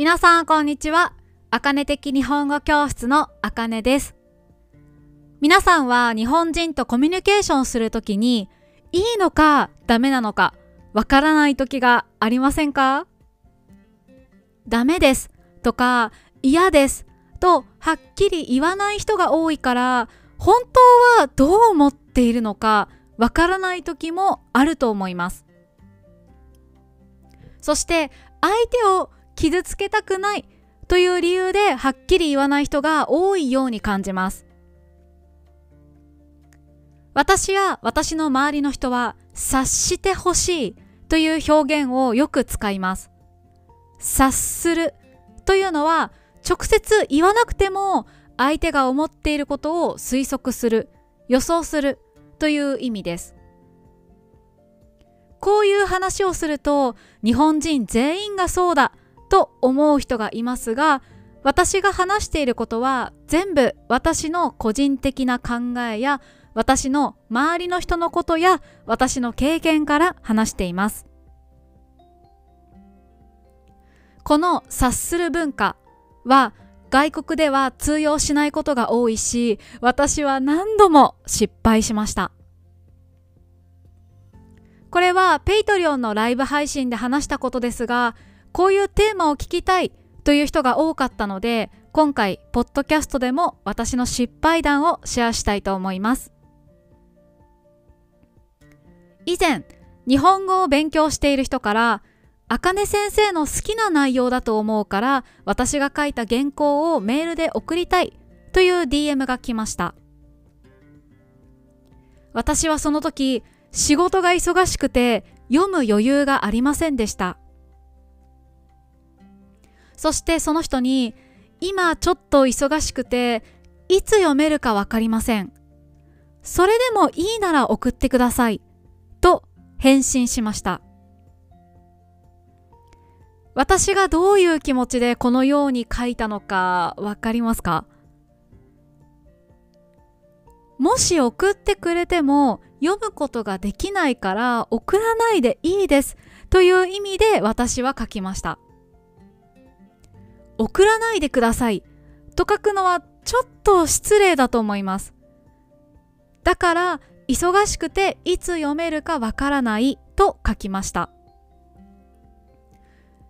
皆さんこんにちは。あかね的日本語教室のあかねです。皆さんは日本人とコミュニケーションするときにいいのかダメなのかわからないときがありませんか？ダメですとか嫌ですとはっきり言わない人が多いから本当はどう思っているのかわからないときもあると思います。そして相手を傷つけたくないという理由ではっきり言わない人が多いように感じます。私や私の周りの人は察してほしいという表現をよく使います。察するというのは直接言わなくても相手が思っていることを推測する、予想するという意味です。こういう話をすると日本人全員がそうだと思う人がいますが、私が話していることは全部私の個人的な考えや私の周りの人のことや私の経験から話しています。この察する文化は外国では通用しないことが多いし、私は何度も失敗しました。これはPatreonのライブ配信で話したことですが、こういうテーマを聞きたいという人が多かったので、今回ポッドキャストでも私の失敗談をシェアしたいと思います。以前、日本語を勉強している人から、あかね先生の好きな内容だと思うから、私が書いた原稿をメールで送りたいという DM が来ました。私はその時、仕事が忙しくて読む余裕がありませんでした。そしてその人に、今ちょっと忙しくていつ読めるかわかりません。それでもいいなら送ってくださいと返信しました。私がどういう気持ちでこのように書いたのかわかりますか？もし送ってくれても読むことができないから送らないでいいですという意味で私は書きました。送らないでくださいと書くのはちょっと失礼だと思います。だから忙しくていつ読めるかわからないと書きました。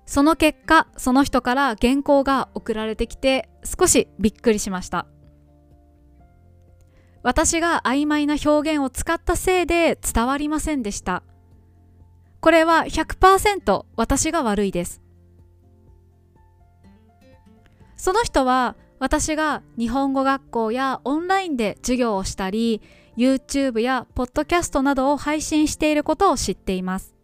その結果、その人から原稿が送られてきて少しびっくりしました。私が曖昧な表現を使ったせいで伝わりませんでした。これは 100% 私が悪いです。その人は私が日本語学校やオンラインで授業をしたり、YouTube やポッドキャストなどを配信していることを知っています。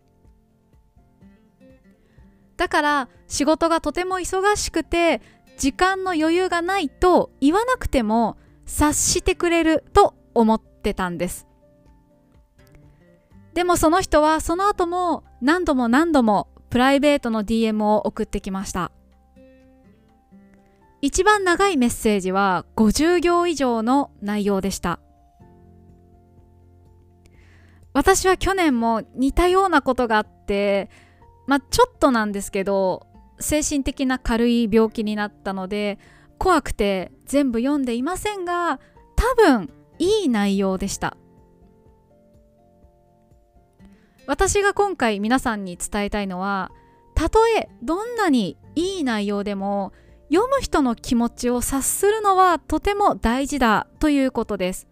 だから仕事がとても忙しくて時間の余裕がないと言わなくても察してくれると思ってたんです。でもその人はその後も何度もプライベートの DM を送ってきました。一番長いメッセージは50行以上の内容でした。私は去年も似たようなことがあって、ちょっとなんですけど、精神的な軽い病気になったので、怖くて全部読んでいませんが、多分いい内容でした。私が今回皆さんに伝えたいのは、たとえどんなにいい内容でも、読む人の気持ちを察するのはとても大事だということです。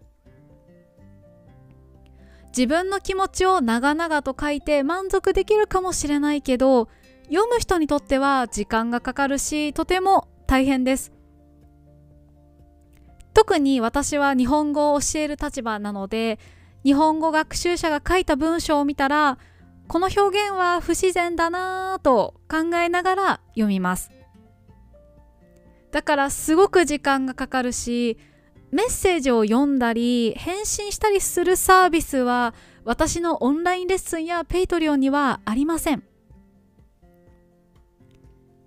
自分の気持ちを長々と書いて満足できるかもしれないけど、読む人にとっては時間がかかるし、とても大変です。特に私は日本語を教える立場なので、日本語学習者が書いた文章を見たら、この表現は不自然だなぁと考えながら読みます。だからすごく時間がかかるし、メッセージを読んだり返信したりするサービスは私のオンラインレッスンやPatreonにはありません。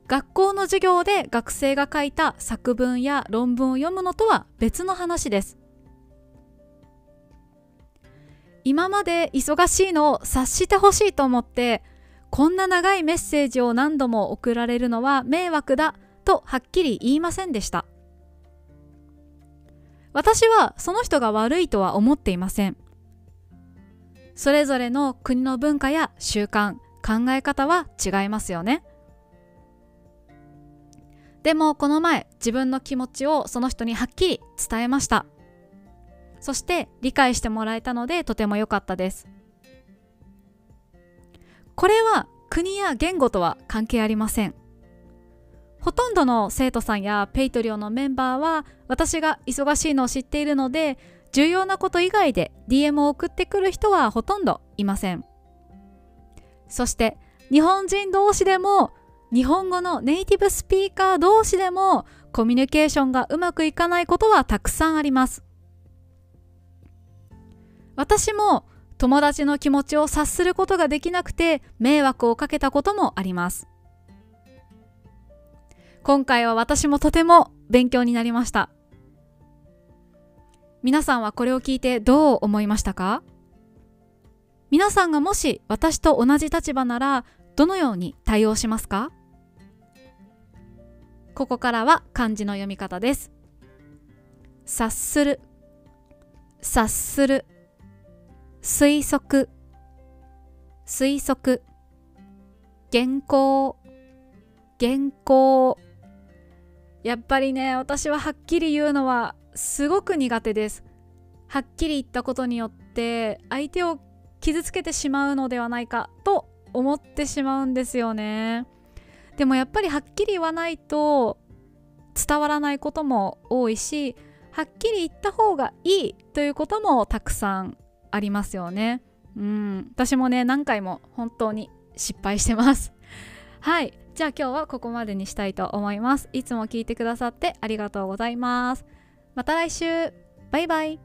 学校の授業で学生が書いた作文や論文を読むのとは別の話です。今まで忙しいのを察してほしいと思って、こんな長いメッセージを何度も送られるのは迷惑だとはっきり言いませんでした。私はその人が悪いとは思っていません。それぞれの国の文化や習慣、考え方は違いますよね。でもこの前、自分の気持ちをその人にはっきり伝えました。そして理解してもらえたのでとても良かったです。これは国や言語とは関係ありません。ほとんどの生徒さんやペイトリオのメンバーは私が忙しいのを知っているので、重要なこと以外で DM を送ってくる人はほとんどいません。そして日本人同士でも日本語のネイティブスピーカー同士でもコミュニケーションがうまくいかないことはたくさんあります。私も友達の気持ちを察することができなくて迷惑をかけたこともあります。今回は私もとても勉強になりました。皆さんはこれを聞いてどう思いましたか？皆さんがもし私と同じ立場ならどのように対応しますか？ここからは漢字の読み方です。察する、察する、推測、推測、原稿、原稿。やっぱりね、私ははっきり言うのはすごく苦手です。はっきり言ったことによって相手を傷つけてしまうのではないかと思ってしまうんですよね。でもやっぱりはっきり言わないと伝わらないことも多いし、はっきり言った方がいいということもたくさんありますよね。私もね、何回も本当に失敗してます。はい、じゃあ今日はここまでにしたいと思います。いつも聞いてくださってありがとうございます。また来週。バイバイ。